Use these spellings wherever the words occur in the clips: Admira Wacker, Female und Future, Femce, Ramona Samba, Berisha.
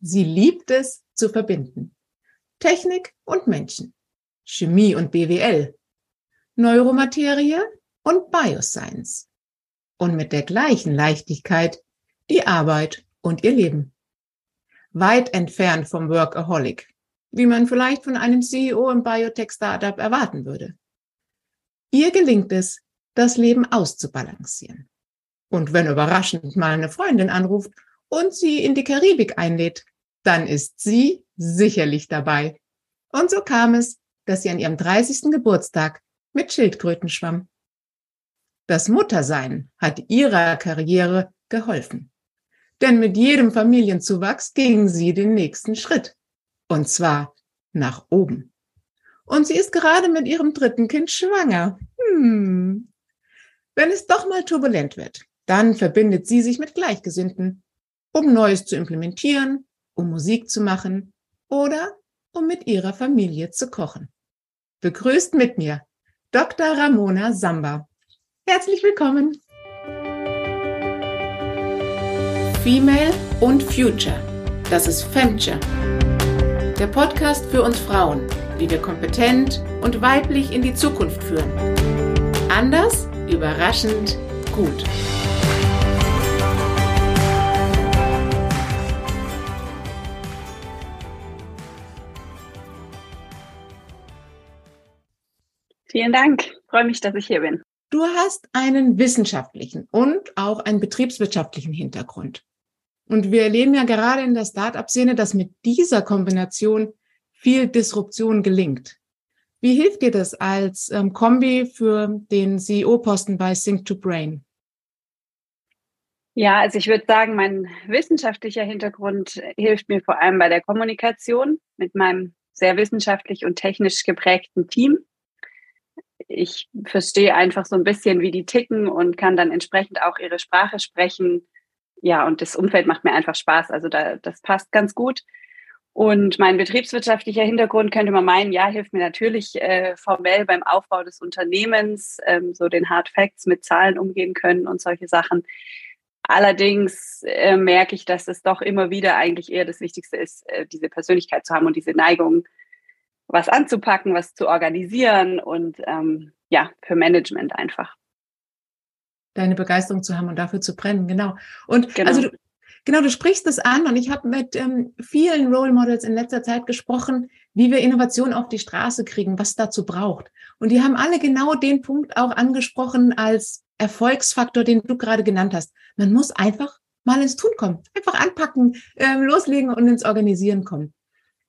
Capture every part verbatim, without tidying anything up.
Sie liebt es, zu verbinden. Technik und Menschen, Chemie und B W L, Neuromaterie und Bioscience. Und mit der gleichen Leichtigkeit die Arbeit und ihr Leben. Weit entfernt vom Workaholic, wie man vielleicht von einem C E O im Biotech-Startup erwarten würde. Ihr gelingt es, das Leben auszubalancieren. Und wenn überraschend mal eine Freundin anruft und sie in die Karibik einlädt, dann ist sie sicherlich dabei. Und so kam es, dass sie an ihrem dreißigsten Geburtstag mit Schildkröten schwamm. Das Muttersein hat ihrer Karriere geholfen. Denn mit jedem Familienzuwachs ging sie den nächsten Schritt. Und zwar nach oben. Und sie ist gerade mit ihrem dritten Kind schwanger. Hm. Wenn es doch mal turbulent wird, dann verbindet sie sich mit Gleichgesinnten, um Neues zu implementieren, um Musik zu machen oder um mit ihrer Familie zu kochen. Begrüßt mit mir Doktor Ramona Samba. Herzlich willkommen! Female und Future. Das ist Femce. Der Podcast für uns Frauen, wie wir kompetent und weiblich in die Zukunft führen. Anders, überraschend, gut. Vielen Dank. Ich freue mich, dass ich hier bin. Du hast einen wissenschaftlichen und auch einen betriebswirtschaftlichen Hintergrund. Und wir erleben ja gerade in der Start-up-Szene, dass mit dieser Kombination viel Disruption gelingt. Wie hilft dir das als ähm, Kombi für den C E O-Posten bei Sync to Brain? Ja, also ich würde sagen, mein wissenschaftlicher Hintergrund hilft mir vor allem bei der Kommunikation mit meinem sehr wissenschaftlich und technisch geprägten Team. Ich verstehe einfach so ein bisschen, wie die ticken und kann dann entsprechend auch ihre Sprache sprechen. Ja, und das Umfeld macht mir einfach Spaß. Also da, das passt ganz gut. Und mein betriebswirtschaftlicher Hintergrund, könnte man meinen, ja, hilft mir natürlich äh, formell beim Aufbau des Unternehmens, ähm, so den Hard Facts, mit Zahlen umgehen können und solche Sachen. Allerdings äh, merke ich, dass es doch immer wieder eigentlich eher das Wichtigste ist, äh, diese Persönlichkeit zu haben und diese Neigung, was anzupacken, was zu organisieren und ähm, ja, für Management einfach. Deine Begeisterung zu haben und dafür zu brennen, genau. Und genau. also du, genau, du sprichst es an und ich habe mit ähm, vielen Role Models in letzter Zeit gesprochen, wie wir Innovation auf die Straße kriegen, was dazu braucht. Und die haben alle genau den Punkt auch angesprochen als Erfolgsfaktor, den du gerade genannt hast. Man muss einfach mal ins Tun kommen, einfach anpacken, ähm, loslegen und ins Organisieren kommen.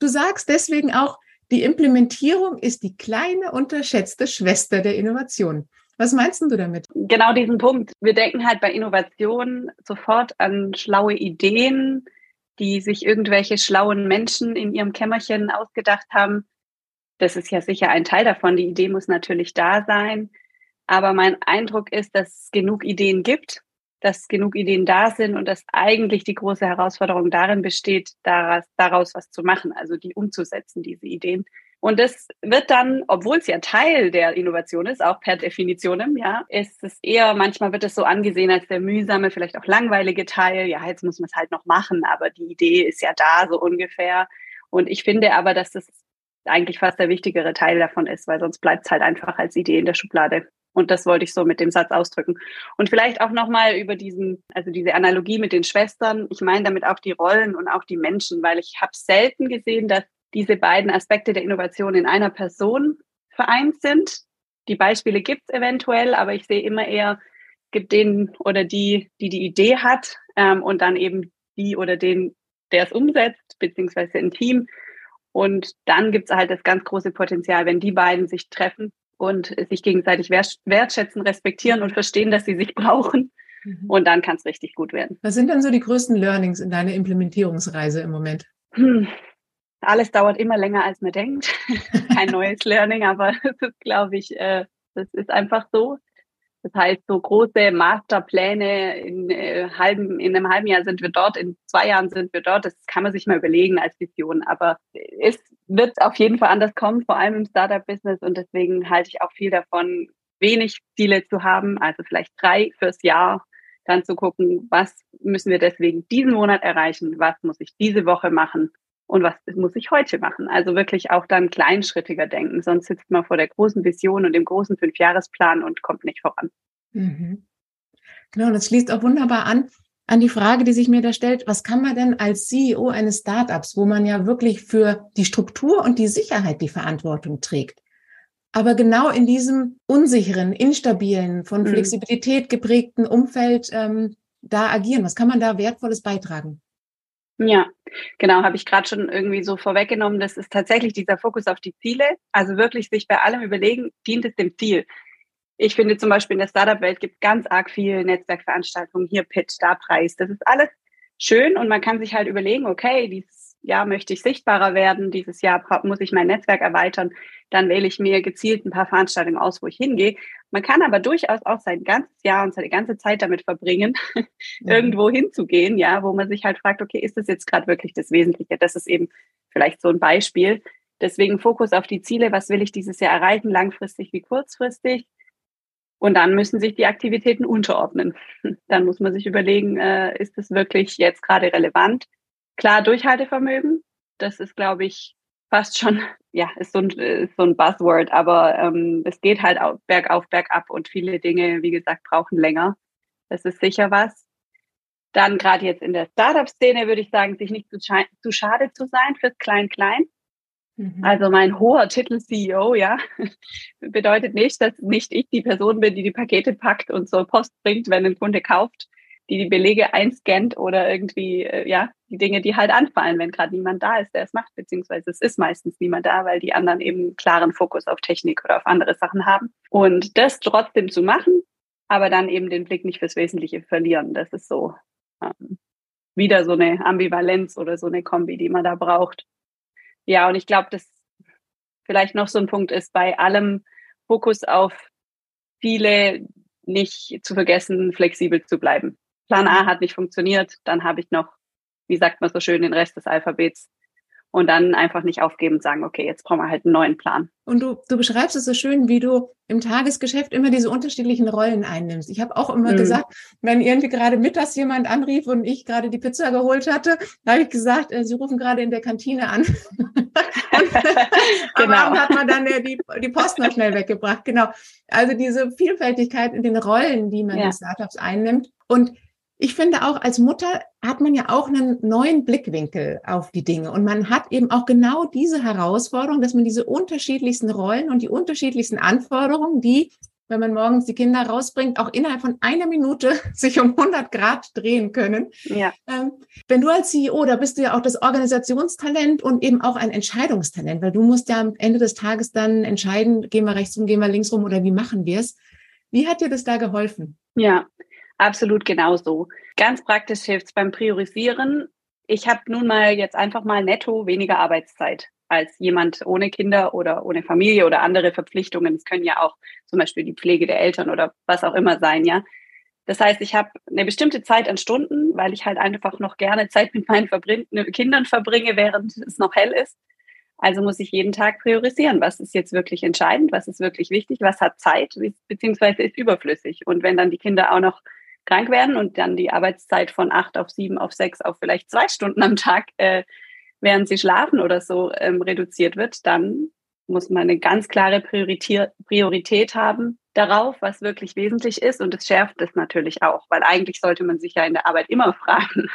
Du sagst deswegen auch, die Implementierung ist die kleine, unterschätzte Schwester der Innovation. Was meinst du damit? Genau diesen Punkt. Wir denken halt bei Innovation sofort an schlaue Ideen, die sich irgendwelche schlauen Menschen in ihrem Kämmerchen ausgedacht haben. Das ist ja sicher ein Teil davon. Die Idee muss natürlich da sein. Aber mein Eindruck ist, dass es genug Ideen gibt, dass genug Ideen da sind und dass eigentlich die große Herausforderung darin besteht, daraus, daraus was zu machen, also die umzusetzen, diese Ideen. Und das wird dann, obwohl es ja Teil der Innovation ist, auch per Definition, ja, ist es eher, manchmal wird es so angesehen als der mühsame, vielleicht auch langweilige Teil. Ja, jetzt muss man es halt noch machen, aber die Idee ist ja da, so ungefähr. Und ich finde aber, dass das eigentlich fast der wichtigere Teil davon ist, weil sonst bleibt es halt einfach als Idee in der Schublade. Und das wollte ich so mit dem Satz ausdrücken. Und vielleicht auch nochmal über diesen, also diese Analogie mit den Schwestern. Ich meine damit auch die Rollen und auch die Menschen, weil ich habe selten gesehen, dass diese beiden Aspekte der Innovation in einer Person vereint sind. Die Beispiele gibt es eventuell, aber ich sehe immer eher, gibt den oder die, die die Idee hat ähm, und dann eben die oder den, der es umsetzt, beziehungsweise ein Team. Und dann gibt es halt das ganz große Potenzial, wenn die beiden sich treffen und sich gegenseitig wertschätzen, respektieren und verstehen, dass sie sich brauchen. Mhm. Und dann kann es richtig gut werden. Was sind denn so die größten Learnings in deiner Implementierungsreise im Moment? Hm. Alles dauert immer länger, als man denkt. Kein neues Learning, aber das ist, glaube ich, äh, das ist einfach so. Das heißt, so große Masterpläne, in, äh, halben, in einem halben Jahr sind wir dort, in zwei Jahren sind wir dort, das kann man sich mal überlegen als Vision. Aber es wird auf jeden Fall anders kommen, vor allem im Startup-Business. Und deswegen halte ich auch viel davon, wenig Ziele zu haben, also vielleicht drei fürs Jahr, dann zu gucken, was müssen wir deswegen diesen Monat erreichen, was muss ich diese Woche machen und was muss ich heute machen. Also wirklich auch dann kleinschrittiger denken, sonst sitzt man vor der großen Vision und dem großen Fünfjahresplan und kommt nicht voran. Mhm. Genau, das schließt auch wunderbar an, an die Frage, die sich mir da stellt, was kann man denn als C E O eines Startups, wo man ja wirklich für die Struktur und die Sicherheit die Verantwortung trägt, aber genau in diesem unsicheren, instabilen, von Flexibilität geprägten Umfeld ähm, da agieren? Was kann man da Wertvolles beitragen? Ja, genau, habe ich gerade schon irgendwie so vorweggenommen. Das ist tatsächlich dieser Fokus auf die Ziele. Also wirklich sich bei allem überlegen, dient es dem Ziel? Ich finde zum Beispiel in der Startup-Welt gibt es ganz arg viel Netzwerkveranstaltungen, hier Pitch, da Preis. Das ist alles schön und man kann sich halt überlegen, okay, dieses Jahr möchte ich sichtbarer werden, dieses Jahr muss ich mein Netzwerk erweitern, dann wähle ich mir gezielt ein paar Veranstaltungen aus, wo ich hingehe. Man kann aber durchaus auch sein ganzes Jahr und seine ganze Zeit damit verbringen, ja. irgendwo hinzugehen, ja, wo man sich halt fragt, okay, ist das jetzt gerade wirklich das Wesentliche? Das ist eben vielleicht so ein Beispiel. Deswegen Fokus auf die Ziele, was will ich dieses Jahr erreichen, langfristig wie kurzfristig? Und dann müssen sich die Aktivitäten unterordnen. Dann muss man sich überlegen, äh, ist es wirklich jetzt gerade relevant? Klar, Durchhaltevermögen, das ist, glaube ich, fast schon, ja, ist so ein, ist so ein Buzzword, aber ähm, es geht halt auch bergauf, bergab und viele Dinge, wie gesagt, brauchen länger. Das ist sicher was. Dann gerade jetzt in der Startup-Szene würde ich sagen, sich nicht zu, scha- zu schade zu sein fürs Klein-Klein. Also mein hoher Titel C E O, ja, bedeutet nicht, dass nicht ich die Person bin, die die Pakete packt und zur Post bringt, wenn ein Kunde kauft, die die Belege einscannt oder irgendwie, ja, die Dinge, die halt anfallen, wenn gerade niemand da ist, der es macht, beziehungsweise es ist meistens niemand da, weil die anderen eben einen klaren Fokus auf Technik oder auf andere Sachen haben. Und das trotzdem zu machen, aber dann eben den Blick nicht fürs Wesentliche verlieren, das ist so ähm, wieder so eine Ambivalenz oder so eine Kombi, die man da braucht. Ja, und ich glaube, dass vielleicht noch so ein Punkt ist, bei allem Fokus auf viele nicht zu vergessen, flexibel zu bleiben. Plan A hat nicht funktioniert, dann habe ich noch, wie sagt man so schön, den Rest des Alphabets und dann einfach nicht aufgeben und sagen, okay, jetzt brauchen wir halt einen neuen Plan. Und du, du beschreibst es so schön, wie du im Tagesgeschäft immer diese unterschiedlichen Rollen einnimmst. Ich habe auch immer mhm. gesagt, wenn irgendwie gerade mittags jemand anrief und ich gerade die Pizza geholt hatte, da habe ich gesagt, äh, sie rufen gerade in der Kantine an. und, genau. Am Abend hat man dann äh, die, die Post noch schnell weggebracht. Genau. Also diese Vielfältigkeit in den Rollen, die man ja. in Startups einnimmt. Und ich finde auch, als Mutter hat man ja auch einen neuen Blickwinkel auf die Dinge. Und man hat eben auch genau diese Herausforderung, dass man diese unterschiedlichsten Rollen und die unterschiedlichsten Anforderungen, die, wenn man morgens die Kinder rausbringt, auch innerhalb von einer Minute sich um hundert Grad drehen können. Ja. Ähm, wenn du als C E O, da bist du ja auch das Organisationstalent und eben auch ein Entscheidungstalent, weil du musst ja am Ende des Tages dann entscheiden, gehen wir rechts rum, gehen wir links rum oder wie machen wir es? Wie hat dir das da geholfen? Ja, absolut genauso. Ganz praktisch hilft es beim Priorisieren. Ich habe nun mal jetzt einfach mal netto weniger Arbeitszeit als jemand ohne Kinder oder ohne Familie oder andere Verpflichtungen. Es können ja auch zum Beispiel die Pflege der Eltern oder was auch immer sein, ja. Das heißt, ich habe eine bestimmte Zeit an Stunden, weil ich halt einfach noch gerne Zeit mit meinen Verbrin- Kindern verbringe, während es noch hell ist. Also muss ich jeden Tag priorisieren, was ist jetzt wirklich entscheidend, was ist wirklich wichtig, was hat Zeit, beziehungsweise ist überflüssig. Und wenn dann die Kinder auch noch krank werden und dann die Arbeitszeit von acht auf sieben auf sechs auf vielleicht zwei Stunden am Tag, äh, während sie schlafen oder so, ähm, reduziert wird, dann muss man eine ganz klare Prioritier- Priorität haben darauf, was wirklich wesentlich ist. Und das schärft es natürlich auch, weil eigentlich sollte man sich ja in der Arbeit immer fragen,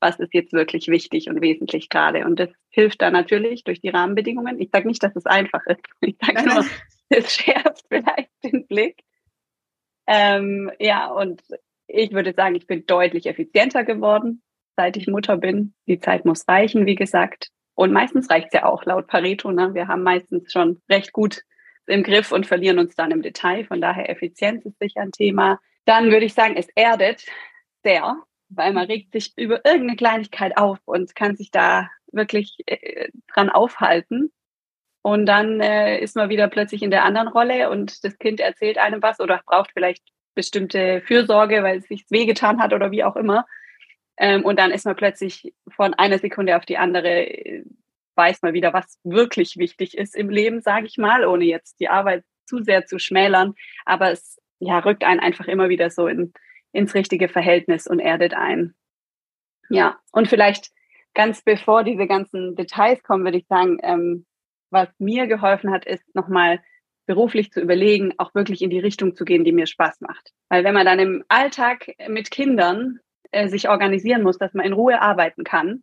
was ist jetzt wirklich wichtig und wesentlich gerade. Und das hilft da natürlich durch die Rahmenbedingungen. Ich sage nicht, dass es einfach ist. Ich sage nur, es schärft vielleicht den Blick. Ähm, ja, und ich würde sagen, ich bin deutlich effizienter geworden, seit ich Mutter bin. Die Zeit muss reichen, wie gesagt. Und meistens reicht es ja auch laut Pareto. Ne? Wir haben meistens schon recht gut im Griff und verlieren uns dann im Detail. Von daher Effizienz ist sicher ein Thema. Dann würde ich sagen, es erdet sehr, weil man regt sich über irgendeine Kleinigkeit auf und kann sich da wirklich äh, dran aufhalten. Und dann äh, ist man wieder plötzlich in der anderen Rolle und das Kind erzählt einem was oder braucht vielleicht bestimmte Fürsorge, weil es sich wehgetan hat oder wie auch immer. Ähm, und dann ist man plötzlich von einer Sekunde auf die andere, äh, weiß man wieder, was wirklich wichtig ist im Leben, sage ich mal, ohne jetzt die Arbeit zu sehr zu schmälern. Aber es ja, rückt einen einfach immer wieder so in, ins richtige Verhältnis und erdet ein. Ja, und vielleicht ganz bevor diese ganzen Details kommen, würde ich sagen, ähm, was mir geholfen hat, ist nochmal beruflich zu überlegen, auch wirklich in die Richtung zu gehen, die mir Spaß macht. Weil wenn man dann im Alltag mit Kindern äh, sich organisieren muss, dass man in Ruhe arbeiten kann,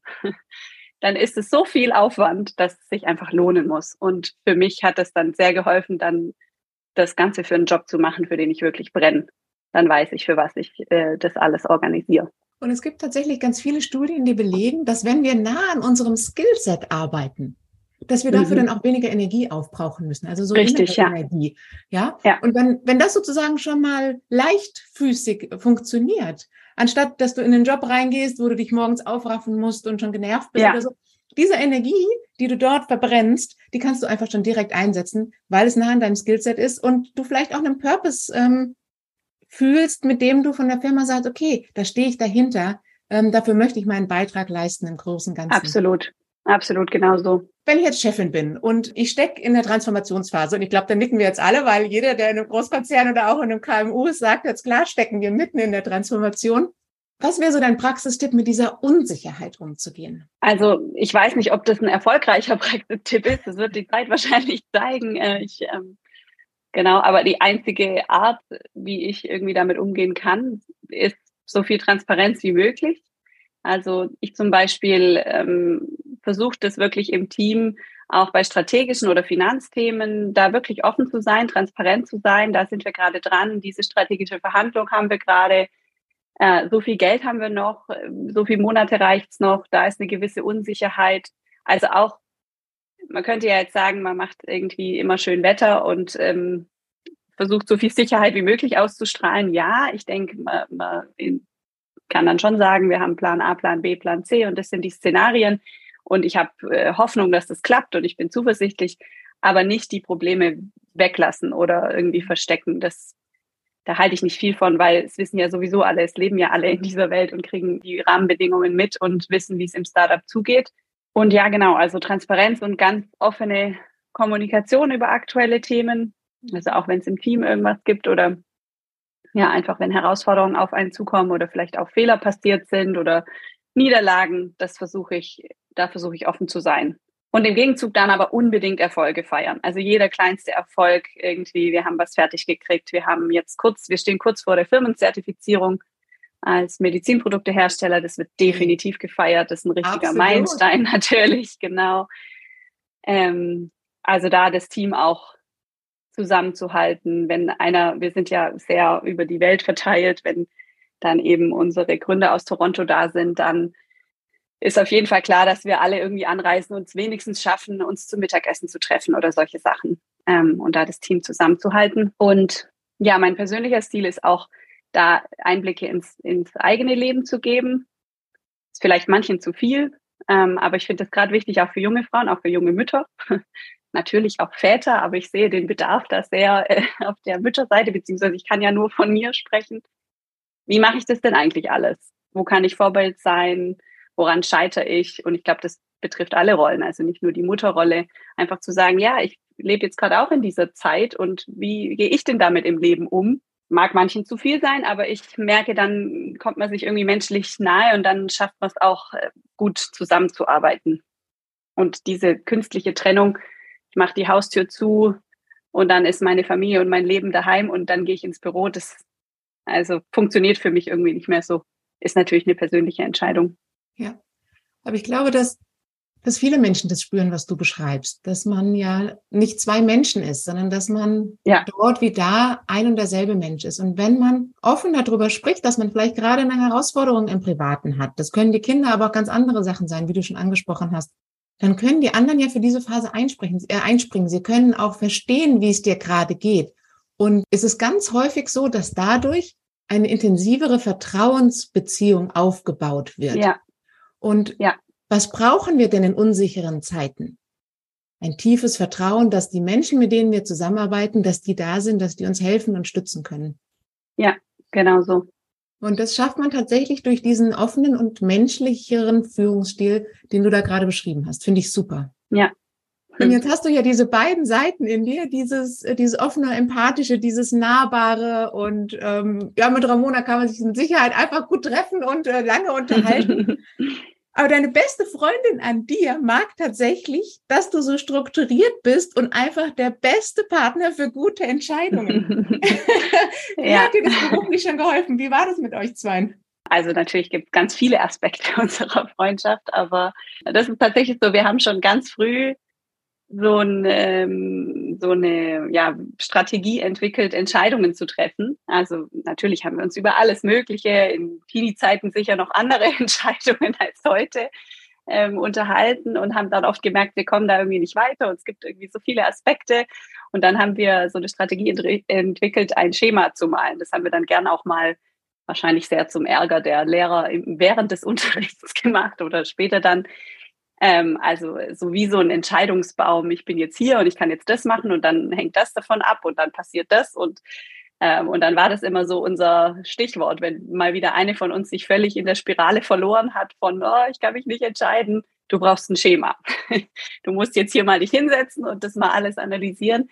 dann ist es so viel Aufwand, dass es sich einfach lohnen muss. Und für mich hat es dann sehr geholfen, dann das Ganze für einen Job zu machen, für den ich wirklich brenne. Dann weiß ich, für was ich äh, das alles organisiere. Und es gibt tatsächlich ganz viele Studien, die belegen, dass wenn wir nah an unserem Skillset arbeiten, dass wir dafür mhm. dann auch weniger Energie aufbrauchen müssen. Also so richtig, ja. Energie. Ja? Ja. Und wenn, wenn das sozusagen schon mal leichtfüßig funktioniert, anstatt dass du in den Job reingehst, wo du dich morgens aufraffen musst und schon genervt bist, ja. oder so, diese Energie, die du dort verbrennst, die kannst du einfach schon direkt einsetzen, weil es nah an deinem Skillset ist und du vielleicht auch einen Purpose ähm, fühlst, mit dem du von der Firma sagst, okay, da stehe ich dahinter, ähm, dafür möchte ich meinen Beitrag leisten im großen Ganzen. Absolut, absolut, genau so. Wenn ich jetzt Chefin bin und ich stecke in der Transformationsphase, und ich glaube, da nicken wir jetzt alle, weil jeder, der in einem Großkonzern oder auch in einem K M U ist, sagt jetzt, klar, stecken wir mitten in der Transformation. Was wäre so dein Praxistipp, mit dieser Unsicherheit umzugehen? Also ich weiß nicht, ob das ein erfolgreicher Praxistipp ist. Das wird die Zeit wahrscheinlich zeigen. Ich, ähm, genau, aber die einzige Art, wie ich irgendwie damit umgehen kann, ist so viel Transparenz wie möglich. Also ich zum Beispiel ähm, versuche das wirklich im Team, auch bei strategischen oder Finanzthemen, da wirklich offen zu sein, transparent zu sein. Da sind wir gerade dran. Diese strategische Verhandlung haben wir gerade. So viel Geld haben wir noch, so viele Monate reicht's noch, da ist eine gewisse Unsicherheit. Also auch, man könnte ja jetzt sagen, man macht irgendwie immer schön Wetter und ähm, versucht so viel Sicherheit wie möglich auszustrahlen. Ja, ich denke, man, man kann dann schon sagen, wir haben Plan A, Plan B, Plan C und das sind die Szenarien und ich habe äh, Hoffnung, dass das klappt und ich bin zuversichtlich, aber nicht die Probleme weglassen oder irgendwie verstecken, das Da halte ich nicht viel von, weil es wissen ja sowieso alle, es leben ja alle in dieser Welt und kriegen die Rahmenbedingungen mit und wissen, wie es im Startup zugeht. Und ja, genau, also Transparenz und ganz offene Kommunikation über aktuelle Themen. Also auch wenn es im Team irgendwas gibt oder ja, einfach wenn Herausforderungen auf einen zukommen oder vielleicht auch Fehler passiert sind oder Niederlagen, das versuche ich, da versuche ich offen zu sein. Und im Gegenzug dann aber unbedingt Erfolge feiern. Also jeder kleinste Erfolg irgendwie, wir haben was fertig gekriegt, wir haben jetzt kurz, wir stehen kurz vor der Firmenzertifizierung als Medizinproduktehersteller, das wird definitiv gefeiert, das ist ein richtiger Absolut. Meilenstein natürlich, genau. Ähm, also da das Team auch zusammenzuhalten, wenn einer, wir sind ja sehr über die Welt verteilt, wenn dann eben unsere Gründer aus Toronto da sind, dann ist auf jeden Fall klar, dass wir alle irgendwie anreisen und es wenigstens schaffen, uns zum Mittagessen zu treffen oder solche Sachen ähm, und da das Team zusammenzuhalten. Und ja, mein persönlicher Stil ist auch, da Einblicke ins, ins eigene Leben zu geben. Ist vielleicht manchen zu viel, ähm, aber ich finde das gerade wichtig, auch für junge Frauen, auch für junge Mütter, natürlich auch Väter, aber ich sehe den Bedarf da sehr äh, auf der Mütterseite, beziehungsweise ich kann ja nur von mir sprechen. Wie mache ich das denn eigentlich alles? Wo kann ich Vorbild sein? Woran scheitere ich? Und ich glaube, das betrifft alle Rollen, also nicht nur die Mutterrolle. Einfach zu sagen, ja, ich lebe jetzt gerade auch in dieser Zeit und wie gehe ich denn damit im Leben um? Mag manchen zu viel sein, aber ich merke, dann kommt man sich irgendwie menschlich nahe und dann schafft man es auch, gut zusammenzuarbeiten. Und diese künstliche Trennung, ich mache die Haustür zu und dann ist meine Familie und mein Leben daheim und dann gehe ich ins Büro, das also funktioniert für mich irgendwie nicht mehr so. Ist natürlich eine persönliche Entscheidung. Ja, aber ich glaube, dass, dass viele Menschen das spüren, was du beschreibst, dass man ja nicht zwei Menschen ist, sondern dass man ja. dort wie da ein und derselbe Mensch ist. Und wenn man offen darüber spricht, dass man vielleicht gerade eine Herausforderung im Privaten hat, das können die Kinder, aber auch ganz andere Sachen sein, wie du schon angesprochen hast, dann können die anderen ja für diese Phase einspringen. Äh, einspringen. Sie können auch verstehen, wie es dir gerade geht. Und es ist ganz häufig so, dass dadurch eine intensivere Vertrauensbeziehung aufgebaut wird. Ja. Und ja. was brauchen wir denn in unsicheren Zeiten? Ein tiefes Vertrauen, dass die Menschen, mit denen wir zusammenarbeiten, dass die da sind, dass die uns helfen und stützen können. Ja, genau so. Und das schafft man tatsächlich durch diesen offenen und menschlicheren Führungsstil, den du da gerade beschrieben hast. Finde ich super. Ja, Und jetzt hast du ja diese beiden Seiten in dir, dieses, dieses offene, empathische, dieses nahbare und ähm, ja, mit Ramona kann man sich mit Sicherheit einfach gut treffen und äh, lange unterhalten. Aber deine beste Freundin an dir mag tatsächlich, dass du so strukturiert bist und einfach der beste Partner für gute Entscheidungen. Ja. Hat dir das beruflich schon geholfen? Wie war das mit euch zweien? Also natürlich gibt es ganz viele Aspekte unserer Freundschaft, aber das ist tatsächlich so, wir haben schon ganz früh so eine, so eine ja, Strategie entwickelt, Entscheidungen zu treffen. Also natürlich haben wir uns über alles Mögliche, in Teenie-Zeiten sicher noch andere Entscheidungen als heute, ähm, unterhalten und haben dann oft gemerkt, wir kommen da irgendwie nicht weiter und es gibt irgendwie so viele Aspekte. Und dann haben wir so eine Strategie ent- entwickelt, ein Schema zu malen. Das haben wir dann gern auch mal wahrscheinlich sehr zum Ärger der Lehrer während des Unterrichts gemacht oder später dann. Ähm, also so wie so ein Entscheidungsbaum, ich bin jetzt hier und ich kann jetzt das machen und dann hängt das davon ab und dann passiert das und, ähm, und dann war das immer so unser Stichwort, wenn mal wieder eine von uns sich völlig in der Spirale verloren hat von, oh, ich kann mich nicht entscheiden, du brauchst ein Schema. Du musst jetzt hier mal dich hinsetzen und das mal alles analysieren,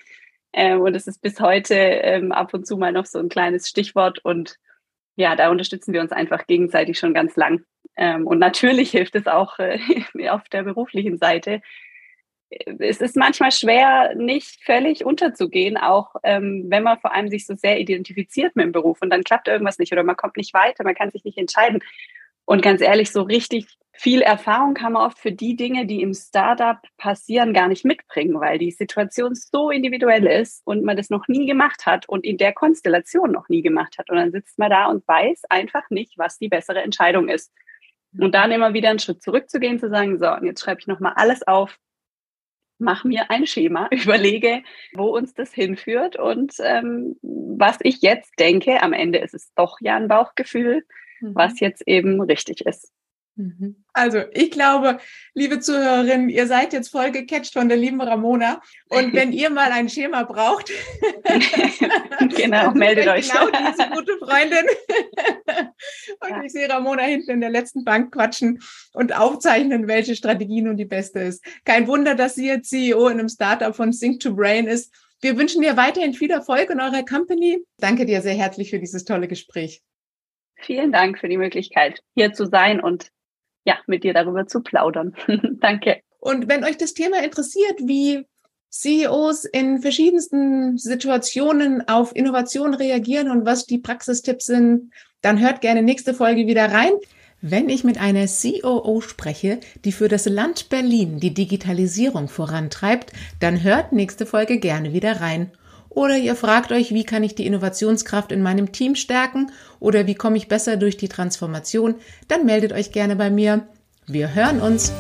ähm, und es ist bis heute ähm, ab und zu mal noch so ein kleines Stichwort und ja, da unterstützen wir uns einfach gegenseitig schon ganz lang. Und natürlich hilft es auch auf der beruflichen Seite. Es ist manchmal schwer, nicht völlig unterzugehen, auch wenn man vor allem sich so sehr identifiziert mit dem Beruf und dann klappt irgendwas nicht oder man kommt nicht weiter, man kann sich nicht entscheiden. Und ganz ehrlich, so richtig viel Erfahrung kann man oft für die Dinge, die im Startup passieren, gar nicht mitbringen, weil die Situation so individuell ist und man das noch nie gemacht hat und in der Konstellation noch nie gemacht hat. Und dann sitzt man da und weiß einfach nicht, was die bessere Entscheidung ist. Und dann immer wieder einen Schritt zurückzugehen, zu sagen, so, und jetzt schreibe ich nochmal alles auf, mache mir ein Schema, überlege, wo uns das hinführt und ähm, was ich jetzt denke, am Ende ist es doch ja ein Bauchgefühl, was jetzt eben richtig ist. Also ich glaube, liebe Zuhörerinnen, ihr seid jetzt voll gecatcht von der lieben Ramona und wenn ihr mal ein Schema braucht, genau, meldet euch. Genau diese gute Freundin. Und ja, ich sehe Ramona hinten in der letzten Bank quatschen und aufzeichnen, welche Strategie nun die beste ist. Kein Wunder, dass sie jetzt C E O in einem Startup von Sync to Brain ist. Wir wünschen dir weiterhin viel Erfolg in eurer Company. Danke dir sehr herzlich für dieses tolle Gespräch. Vielen Dank für die Möglichkeit, hier zu sein und ja, mit dir darüber zu plaudern. Danke. Und wenn euch das Thema interessiert, wie C E Os in verschiedensten Situationen auf Innovation reagieren und was die Praxistipps sind, dann hört gerne nächste Folge wieder rein. Wenn ich mit einer C O O spreche, die für das Land Berlin die Digitalisierung vorantreibt, dann hört nächste Folge gerne wieder rein. Oder ihr fragt euch, wie kann ich die Innovationskraft in meinem Team stärken oder wie komme ich besser durch die Transformation, dann meldet euch gerne bei mir. Wir hören uns!